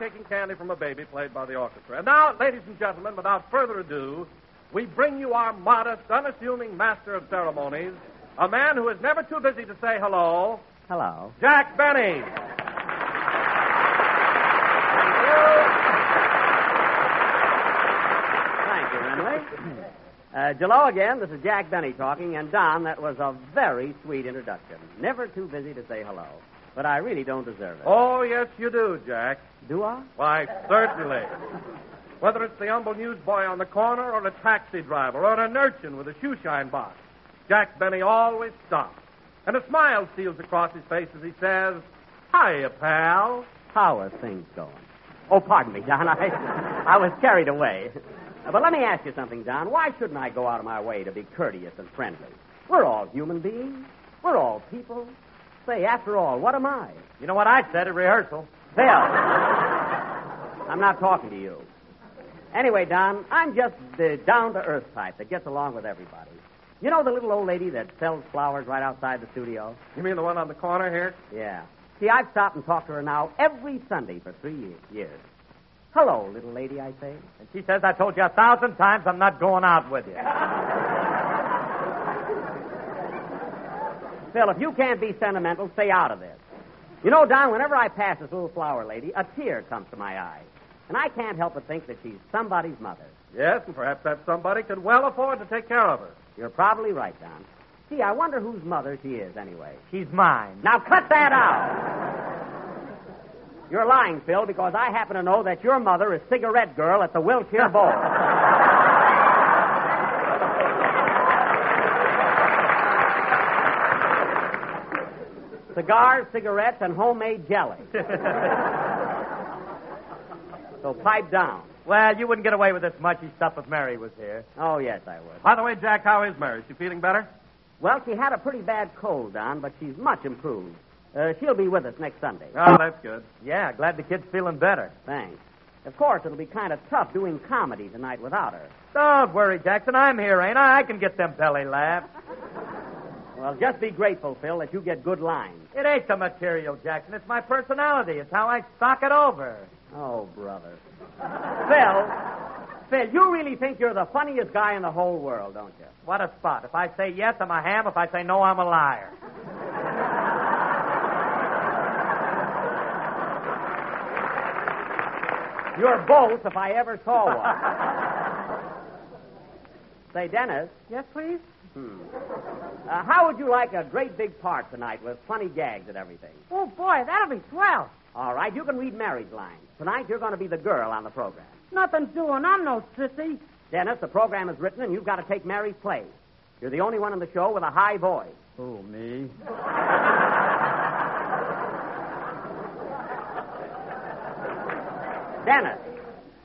Taking candy from a baby, played by the orchestra. And now, ladies and gentlemen, without further ado, we bring you our modest, unassuming master of ceremonies, a man who is never too busy to say hello. Hello. Jack Benny. Thank you, Renly. Hello again, this is Jack Benny talking, and Don, that was a very sweet introduction. Never too busy to say hello. But I really don't deserve it. Oh, yes, you do, Jack. Do I? Why, certainly. Whether it's the humble newsboy on the corner or a taxi driver or an urchin with a shoeshine box, Jack Benny always stops. And a smile steals across his face as he says, "Hiya, pal. How are things going?" Oh, pardon me, Don. I was carried away. But let me ask you something, Don. Why shouldn't I go out of my way to be courteous and friendly? We're all human beings. We're all people. Say, after all, what am I? You know what I said at rehearsal? Phil. I'm not talking to you. Anyway, Don, I'm just the down-to-earth type that gets along with everybody. You know the little old lady that sells flowers right outside the studio? You mean the one on the corner here? Yeah. See, I've stopped and talked to her now every Sunday for 3 years. Hello, little lady, I say. And she says, "I told you 1,000 times I'm not going out with you." Phil, if you can't be sentimental, stay out of this. You know, Don, whenever I pass this little flower lady, a tear comes to my eye. And I can't help but think that she's somebody's mother. Yes, and perhaps that somebody could well afford to take care of her. You're probably right, Don. Gee, I wonder whose mother she is, anyway. She's mine. Now, cut that out! You're lying, Phil, because I happen to know that your mother is Cigarette Girl at the Wilshire Bowl. Cigars, cigarettes, and homemade jelly. So pipe down. Well, you wouldn't get away with this mushy stuff if Mary was here. Oh, yes, I would. By the way, Jack, how is Mary? Is she feeling better? Well, she had a pretty bad cold, Don, but she's much improved. She'll be with us next Sunday. Oh, that's good. Yeah, glad the kid's feeling better. Thanks. Of course, it'll be kind of tough doing comedy tonight without her. Don't worry, Jackson. I'm here, ain't I? I can get them belly laughs. Well, just be grateful, Phil, that you get good lines. It ain't the material, Jackson. It's my personality. It's how I stock it over. Oh, brother. Phil, you really think you're the funniest guy in the whole world, don't you? What a spot. If I say yes, I'm a ham. If I say no, I'm a liar. You're both, if I ever saw one. Say, Dennis. Yes, please? How would you like a great big part tonight with funny gags and everything? Oh, boy, that'll be swell. All right, you can read Mary's lines. Tonight you're going to be the girl on the program. Nothing's doing. I'm no sissy. Dennis, the program is written and you've got to take Mary's place. You're the only one on the show with a high voice. Oh, me? Dennis.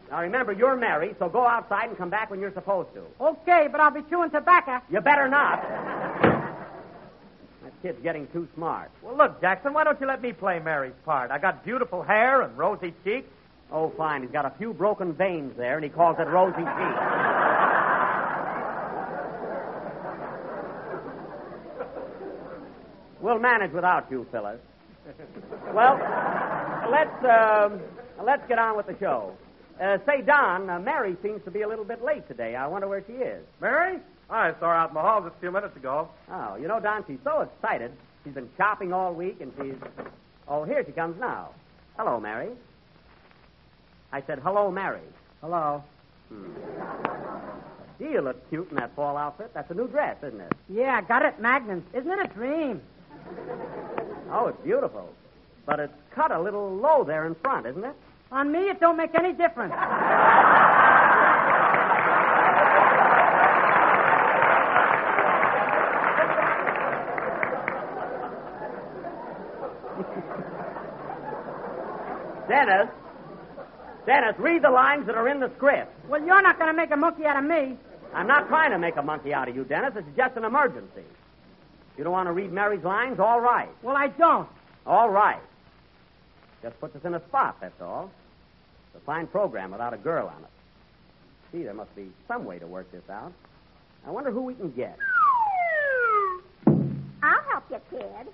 Now, remember, you're married, so go outside and come back when you're supposed to. Okay, but I'll be chewing tobacco. You better not. That kid's getting too smart. Well, look, Jackson, why don't you let me play Mary's part? I got beautiful hair and rosy cheeks. Oh, fine. He's got a few broken veins there, and he calls it rosy cheeks. We'll manage without you, Phyllis. Well, let's get on with the show. Say, Don, Mary seems to be a little bit late today. I wonder where she is. Mary? I saw her out in the hall just a few minutes ago. Oh, you know, Don, she's so excited. She's been shopping all week, and she's... Oh, here she comes now. Hello, Mary. I said, hello, Mary. Hello. Gee, you look cute in that fall outfit. That's a new dress, isn't it? Yeah, I got it, Magnus. Isn't it a dream? Oh, it's beautiful. But it's cut a little low there in front, isn't it? On me, it don't make any difference. Dennis, read the lines that are in the script. Well, you're not going to make a monkey out of me. I'm not trying to make a monkey out of you, Dennis. It's just an emergency. You don't want to read Mary's lines? All right. Well, I don't. All right. Just puts us in a spot, that's all. It's a fine program without a girl on it. Gee, there must be some way to work this out. I wonder who we can get. I'll help you, kid.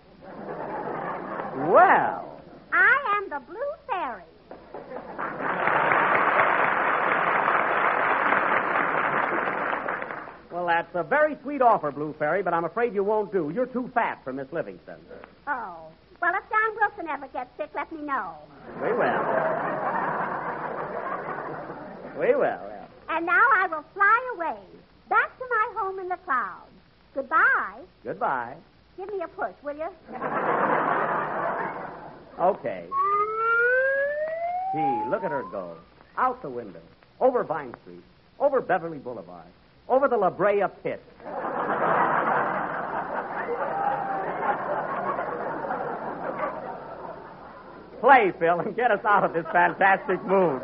Well. I am the Blue Fairy. Well, that's a very sweet offer, Blue Fairy, but I'm afraid you won't do. You're too fat for Miss Livingston. Oh. Well, if Don Wilson ever gets sick, let me know. We will. We will. Yeah. And now I will fly away, back to my home in the clouds. Goodbye. Goodbye. Give me a push, will you? Okay. Gee, look at her go. Out the window, over Vine Street, over Beverly Boulevard, over the La Brea Pit. Play, Phil, and get us out of this fantastic mood.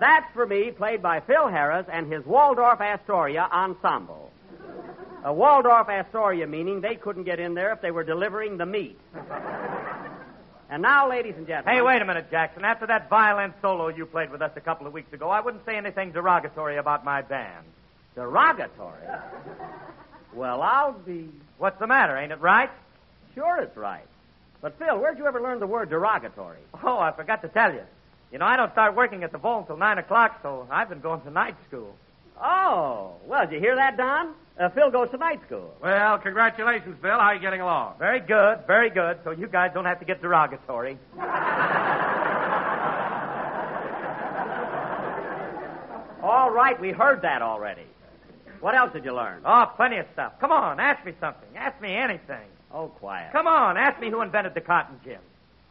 That's for Me, played by Phil Harris and his Waldorf Astoria ensemble. A Waldorf Astoria meaning they couldn't get in there if they were delivering the meat. And now, ladies and gentlemen... Hey, wait a minute, Jackson. After that violin solo you played with us a couple of weeks ago, I wouldn't say anything derogatory about my band. Derogatory? Well, I'll be... What's the matter? Ain't it right? Sure it's right. But, Phil, where'd you ever learn the word derogatory? Oh, I forgot to tell you. You know, I don't start working at the vault until 9 o'clock, so I've been going to night school. Oh, well, did you hear that, Don? Phil goes to night school. Well, congratulations, Phil. How are you getting along? Very good, very good. So you guys don't have to get derogatory. All right, we heard that already. What else did you learn? Oh, plenty of stuff. Come on, ask me something. Ask me anything. Oh, quiet. Come on, ask me who invented the cotton gin.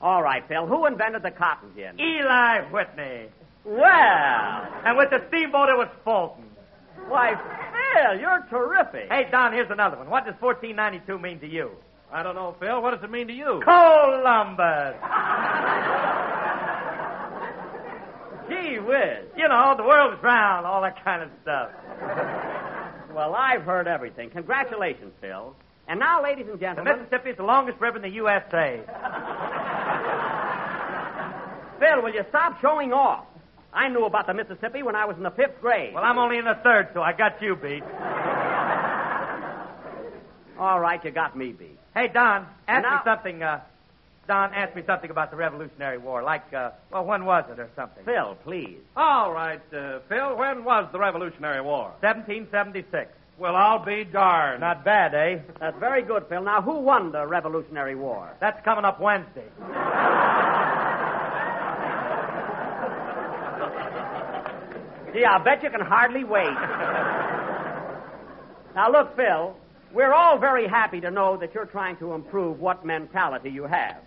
All right, Phil, who invented the cotton gin? Eli Whitney. Well. And with the steamboat, it was Fulton. Why, Phil, you're terrific. Hey, Don, here's another one. What does 1492 mean to you? I don't know, Phil. What does it mean to you? Columbus. Gee whiz. You know, the world's round, all that kind of stuff. Well, I've heard everything. Congratulations, Phil. And now, ladies and gentlemen... The Mississippi is the longest river in the USA. Phil, will you stop showing off? I knew about the Mississippi when I was in the 5th grade. Well, I'm only in the 3rd, so I got you beat. All right, you got me beat. Hey, Don, ask me something about the Revolutionary War, like, when was it or something? Phil, please. All right, Phil, when was the Revolutionary War? 1776. Well, I'll be darned. Not bad, eh? That's very good, Phil. Now, who won the Revolutionary War? That's coming up Wednesday. Gee, I bet you can hardly wait. Now, look, Phil, we're all very happy to know that you're trying to improve what mentality you have.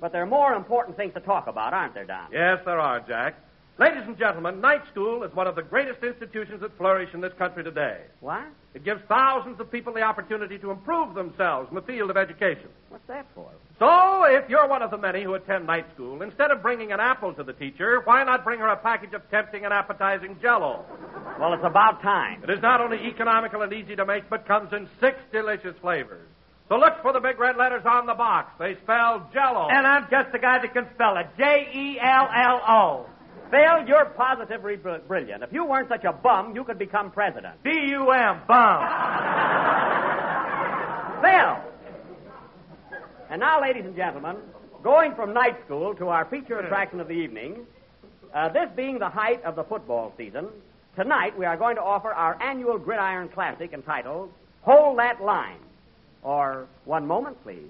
But there are more important things to talk about, aren't there, Don? Yes, there are, Jack. Ladies and gentlemen, night school is one of the greatest institutions that flourish in this country today. What? It gives thousands of people the opportunity to improve themselves in the field of education. What's that for? So, if you're one of the many who attend night school, instead of bringing an apple to the teacher, why not bring her a package of tempting and appetizing Jell-O? Well, it's about time. It is not only economical and easy to make, but comes in 6 delicious flavors. So look for the big red letters on the box. They spell Jell-O. And I'm just the guy that can spell it. Jello. Phil, you're positively brilliant. If you weren't such a bum, you could become president. B-U-M, bum. Phil! And now, ladies and gentlemen, going from night school to our feature attraction of the evening, this being the height of the football season, tonight we are going to offer our annual Gridiron Classic entitled, Hold That Line. Or, one moment, please.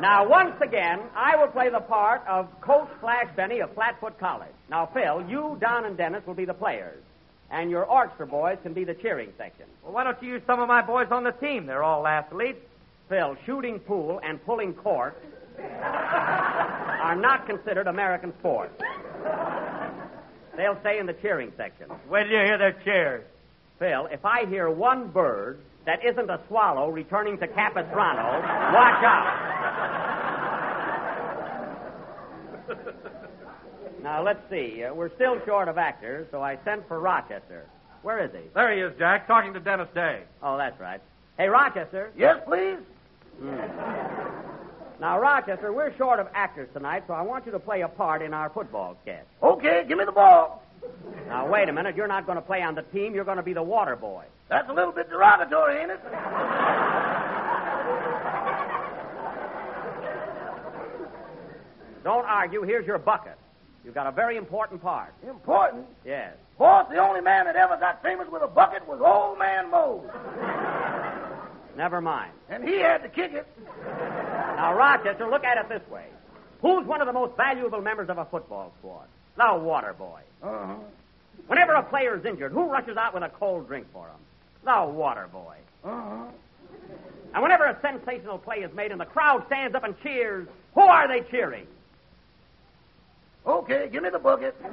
Now, once again, I will play the part of Coach Flash Benny of Flatfoot College. Now, Phil, you, Don, and Dennis will be the players, and your orchestra boys can be the cheering section. Well, why don't you use some of my boys on the team? They're all athletes. Phil, shooting pool and pulling cork are not considered American sports. They'll stay in the cheering section. When do you hear their cheers? Phil, if I hear one bird that isn't a swallow returning to Capistrano, watch out. Now, let's see. We're still short of actors, so I sent for Rochester. Where is he? There he is, Jack, talking to Dennis Day. Oh, that's right. Hey, Rochester. Yes, please? Now, Rochester, we're short of actors tonight, so I want you to play a part in our football sketch. Okay, give me the ball. Now, wait a minute. You're not going to play on the team. You're going to be the water boy. That's a little bit derogatory, ain't it? Don't argue. Here's your bucket. You've got a very important part. Important? Yes. Of course, the only man that ever got famous with a bucket was Old Man Mose. Never mind. And he had to kick it. Now, Rochester, look at it this way. Who's one of the most valuable members of a football squad? The water boy. Uh-huh. Whenever a player's injured, who rushes out with a cold drink for him? The water boy. Uh-huh. And whenever a sensational play is made and the crowd stands up and cheers, who are they cheering? Okay, give me the bucket. And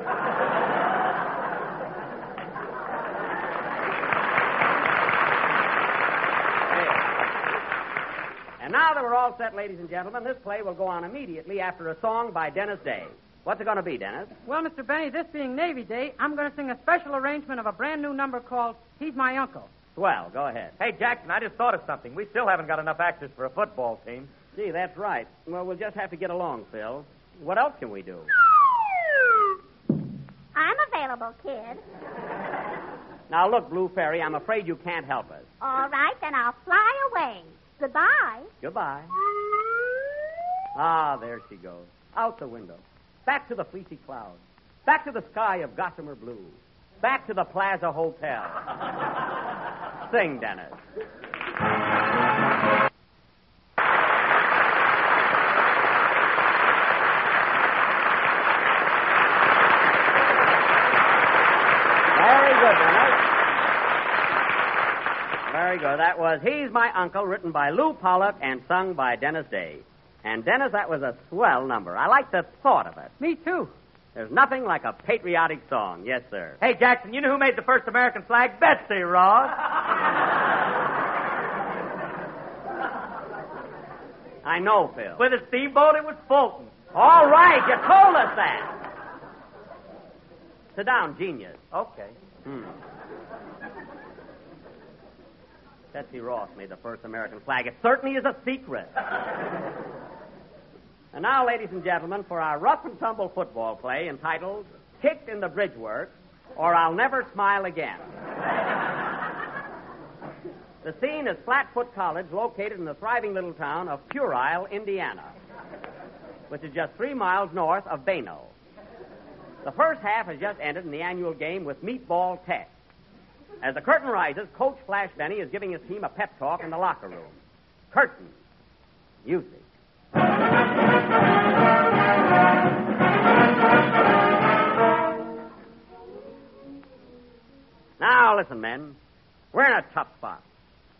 now that we're all set, ladies and gentlemen, this play will go on immediately after a song by Dennis Day. What's it going to be, Dennis? Well, Mr. Benny, this being Navy Day, I'm going to sing a special arrangement of a brand-new number called He's My Uncle. Well, go ahead. Hey, Jackson, I just thought of something. We still haven't got enough actors for a football team. Gee, that's right. Well, we'll just have to get along, Phil. What else can we do? I'm available, kid. Now, look, Blue Fairy, I'm afraid you can't help us. All right, then I'll fly away. Goodbye. Goodbye. Ah, there she goes. Out the window. Back to the fleecy clouds. Back to the sky of gossamer blue. Back to the Plaza Hotel. Sing, Dennis. That was He's My Uncle, written by Lou Pollock and sung by Dennis Day. And, Dennis, that was a swell number. I like the thought of it. Me, too. There's nothing like a patriotic song. Yes, sir. Hey, Jackson, you know who made the first American flag? Betsy Ross. I know, Phil. With a steamboat, it was Fulton. All right, you told us that. Sit down, genius. Okay. Betsy Ross made the first American flag. It certainly is a secret. And now, ladies and gentlemen, for our rough-and-tumble football play entitled Kicked in the Bridge Works, or I'll Never Smile Again. The scene is Flatfoot College, located in the thriving little town of Pure Isle, Indiana, which is just 3 miles north of Baino. The first half has just ended in the annual game with Meatball Tech. As the curtain rises, Coach Flash Benny is giving his team a pep talk in the locker room. Curtain. Music. Now, listen, men. We're in a tough spot.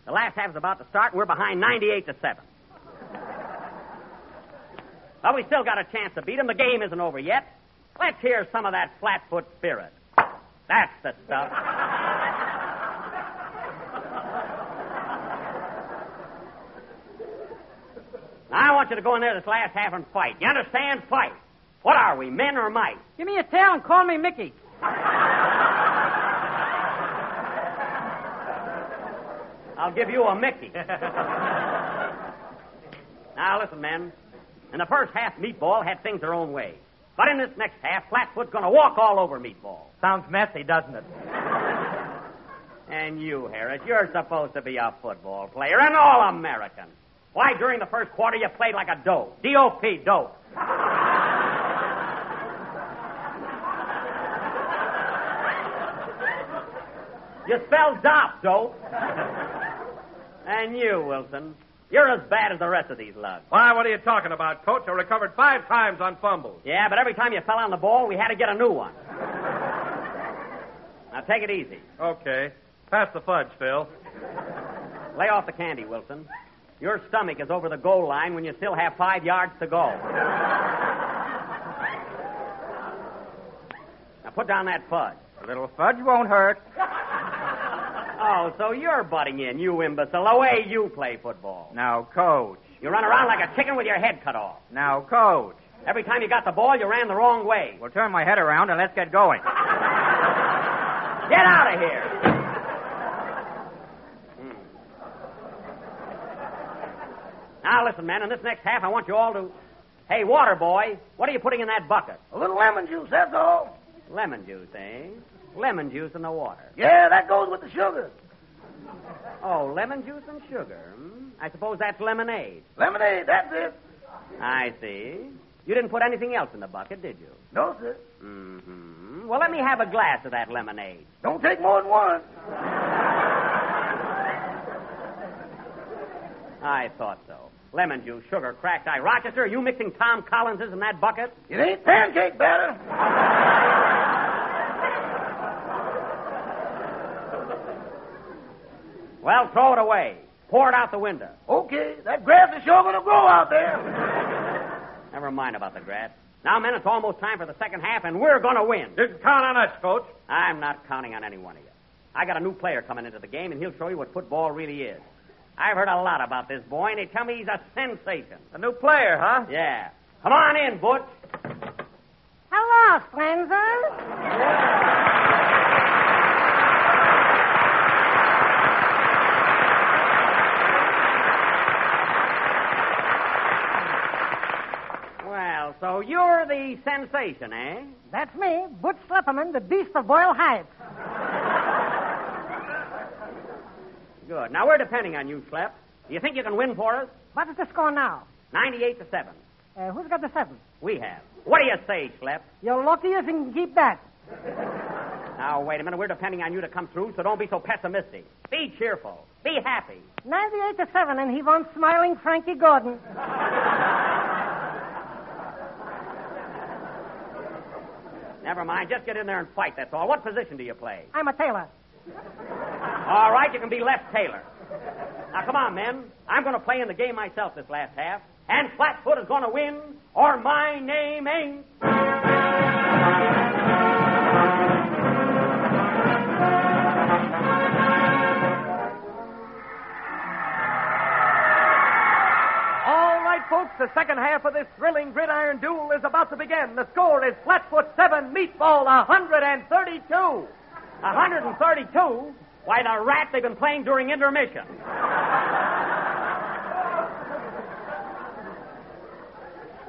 The last half is about to start, and we're behind 98-7. But we still got a chance to beat them. The game isn't over yet. Let's hear some of that Flatfoot spirit. That's the stuff. Now, I want you to go in there this last half and fight. You understand? Fight. What are we, men or mice? Give me a tail and call me Mickey. I'll give you a Mickey. Now, listen, men. In the first half, Meatball had things their own way. But in this next half, Flatfoot's going to walk all over Meatball. Sounds messy, doesn't it? And you, Harris, you're supposed to be a football player, an All-American. Why, during the first quarter, you played like a dope. D-O-P, dope. You spelled dop, dope. And you, Wilson, you're as bad as the rest of these lugs. Why, what are you talking about, Coach? I recovered 5 times on fumbles. Yeah, but every time you fell on the ball, we had to get a new one. Now, take it easy. Okay. Pass the fudge, Phil. Lay off the candy, Wilson. Your stomach is over the goal line when you still have 5 yards to go. Now, put down that fudge. A little fudge won't hurt. Oh, so you're butting in, you imbecile, the way you play football. Now, Coach. You run around like a chicken with your head cut off. Now, Coach. Every time you got the ball, you ran the wrong way. Well, turn my head around and let's get going. Get out of here. Now, listen, man, in this next half, I want you all to... Hey, water boy, what are you putting in that bucket? A little lemon juice, that's all. Lemon juice, eh? Lemon juice in the water. Yeah, that goes with the sugar. Oh, lemon juice and sugar. I suppose that's lemonade. Lemonade, that's it. I see. You didn't put anything else in the bucket, did you? No, sir. Mm-hmm. Well, let me have a glass of that lemonade. Don't take more than one. I thought so. Lemon juice, sugar, cracked eye. Rochester, are you mixing Tom Collins's in that bucket? It ain't pancake batter. Well, throw it away. Pour it out the window. Okay, that grass is sure going to grow out there. Never mind about the grass. Now, men, it's almost time for the second half, and we're going to win. Didn't count on us, Coach. I'm not counting on any one of you. I got a new player coming into the game, and he'll show you what football really is. I've heard a lot about this boy, and they tell me he's a sensation. A new player, huh? Yeah. Come on in, Butch. Hello, Slenson. So you're the sensation, eh? That's me, Butch Schlepperman, the beast of Boyle Heights. Good. Now, we're depending on you, Schlepp. Do you think you can win for us? What is the score now? 98-7. Who's got the 7? We have. What do you say, Schlepp? You're lucky you can keep that. Now, wait a minute. We're depending on you to come through, so don't be so pessimistic. Be cheerful. Be happy. 98-7, and he wants smiling Frankie Gordon. Never mind. Just get in there and fight, that's all. What position do you play? I'm a tailor. All right, you can be left tailor. Now, come on, men. I'm going to play in the game myself this last half. And Flatfoot is going to win, or my name ain't... Folks, the second half of this thrilling gridiron duel is about to begin. The score is Flatfoot 7, Meatball 132. 132? Why, the rat, they've been playing during intermission.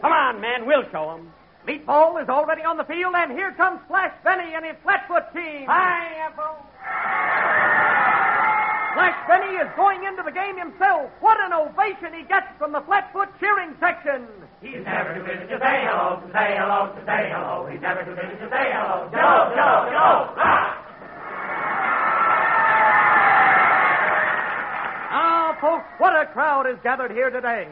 Come on, man, we'll show them. Meatball is already on the field, and here comes Flash Benny and his Flatfoot team. Hi, Apple. Flash Benny is going into the game himself. What an ovation he gets from the Flatfoot cheering section. He's never too busy to say hello, to say hello, to say hello. He's never too busy to say hello. Joe, Joe, Joe, ah! Oh, folks, what a crowd is gathered here today.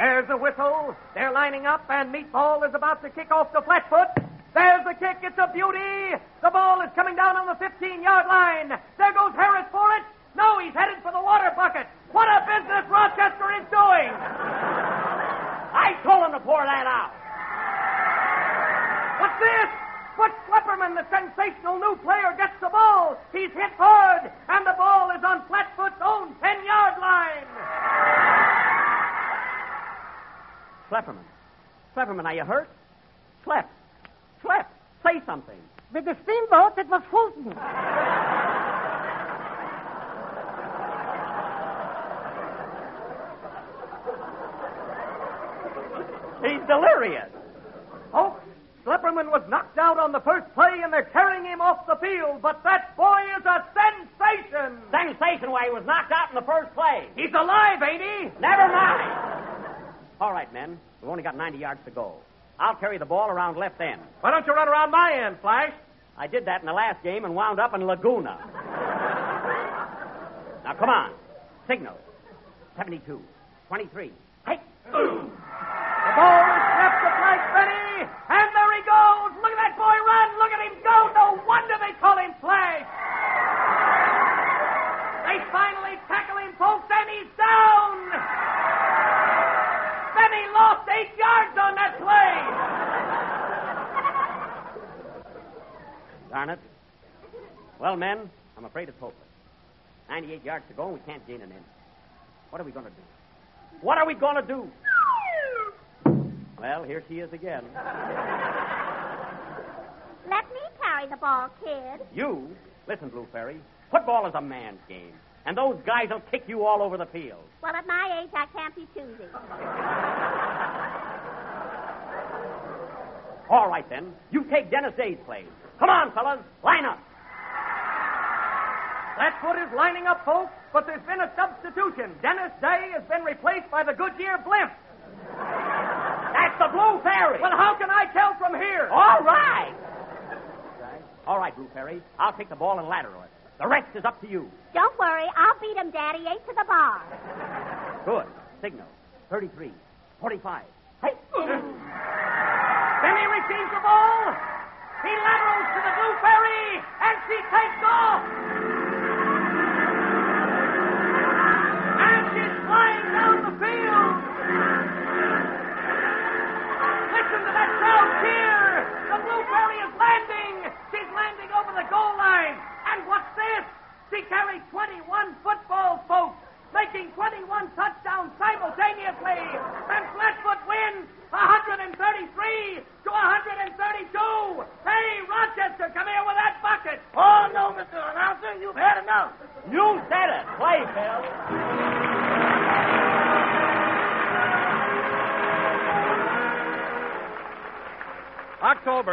There's a whistle. They're lining up, and Meatball is about to kick off the Flatfoot. There's the kick. It's a beauty. The ball is coming down on the 15-yard line. There goes Harris for it. No, he's headed for the water bucket. What a business Rochester is doing. I told him to pour that out. What's this? Butch Schlepperman, the sensational new player, gets the ball. He's hit hard, and the ball is on Flatfoot's own 10-yard line. Schlepperman. Schlepperman, are you hurt? Schlepp. Schlepp, say something. With the steamboat, it was Fulton. He's delirious. Oh, Schlepperman was knocked out on the first play, and they're carrying him off the field. But that boy is a sensation. Sensation why he was knocked out in the first play. He's alive, ain't he? Never mind. All right, men. We've only got 90 yards to go. I'll carry the ball around left end. Why don't you run around my end, Flash? I did that in the last game and wound up in Laguna. Now, come on. Signal. 72. 23. Hey! Ooh. The ball is kept to Jack Benny, and there he goes. Look at that boy run. Look at him go. No wonder they call him Flash. They finally tackle him, folks, and he's down. Benny lost 8 yards on that play. Darn it. Well, men, I'm afraid it's hopeless. 98 yards to go, and we can't gain an inch. What are we going to do? What are we going to do? Well, here she is again. Let me carry the ball, kid. You? Listen, Blue Fairy, football is a man's game, and those guys will kick you all over the field. Well, at my age, I can't be choosy. All right, then. You take Dennis Day's place. Come on, fellas. Line up. Flatfoot is lining up, folks, but there's been a substitution. Dennis Day has been replaced by the Goodyear blimp. That's the Blue Fairy. Well, how can I tell from here? All right. All right, Blue Fairy. I'll take the ball and lateral it. The rest is up to you. Don't worry. I'll beat him, Daddy. 8 to the bar. Good. Signal. 33. 45. Hey. Benny receives the ball. He laterals to the Blue Fairy, and she takes off.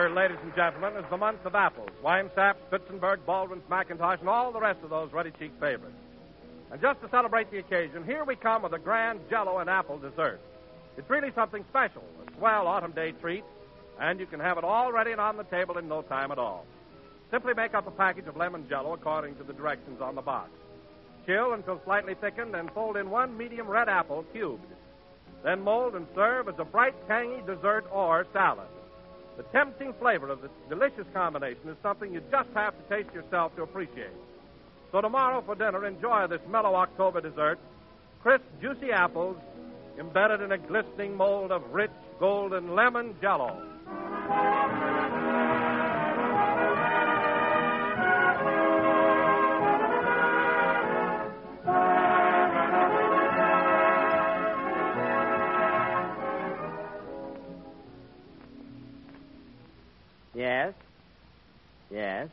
Ladies and gentlemen, is the month of apples. Winesap, Spitzenberg, Baldwin, McIntosh, and all the rest of those ruddy-cheeked favorites. And just to celebrate the occasion, here we come with a grand Jell-O and apple dessert. It's really something special, a swell autumn day treat, and you can have it all ready and on the table in no time at all. Simply make up a package of lemon Jell-O according to the directions on the box. Chill until slightly thickened and fold in one medium red apple cubed. Then mold and serve as a bright, tangy dessert or salad. The tempting flavor of this delicious combination is something you just have to taste yourself to appreciate. So tomorrow for dinner, enjoy this mellow October dessert, crisp, juicy apples embedded in a glistening mold of rich, golden lemon Jell-O. Yes? Yes?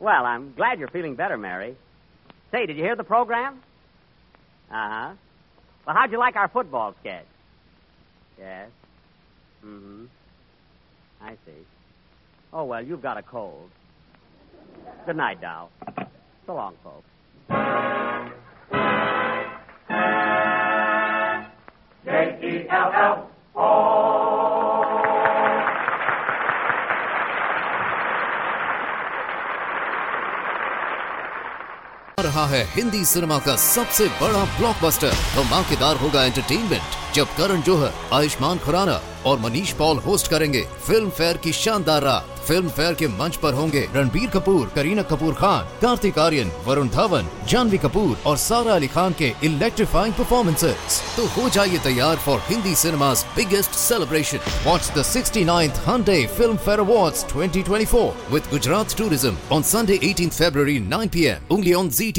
Well, I'm glad you're feeling better, Mary. Say, did you hear the program? Uh-huh. Well, how'd you like our football sketch? Yes? Mm-hmm. I see. Oh, well, you've got a cold. Good night, Dow. So long, folks. J-E-L-L-O. रहा है Hindi cinema का सबसे बड़ा blockbuster, धमाकेदार होगा entertainment जब करण जौहर, आयुष्मान खुराना और Manish Paul host करेंगे फिल्म फेयर की शानदार रात। फिल्म फेयर के मंच पर होंगे रणबीर कपूर, करीना कपूर खान, कार्तिक आर्यन, वरुण धवन, जानवी कपूर और सारा अली खान के इलेक्ट्रीफाइंग परफॉर्मेंसेस। तो हो जाइए तैयार for Hindi cinema's biggest celebration. Watch the 69th Hyundai Film Fair Awards 2024 with Gujarat Tourism on Sunday, 18th February, 9 p.m. only on ZT.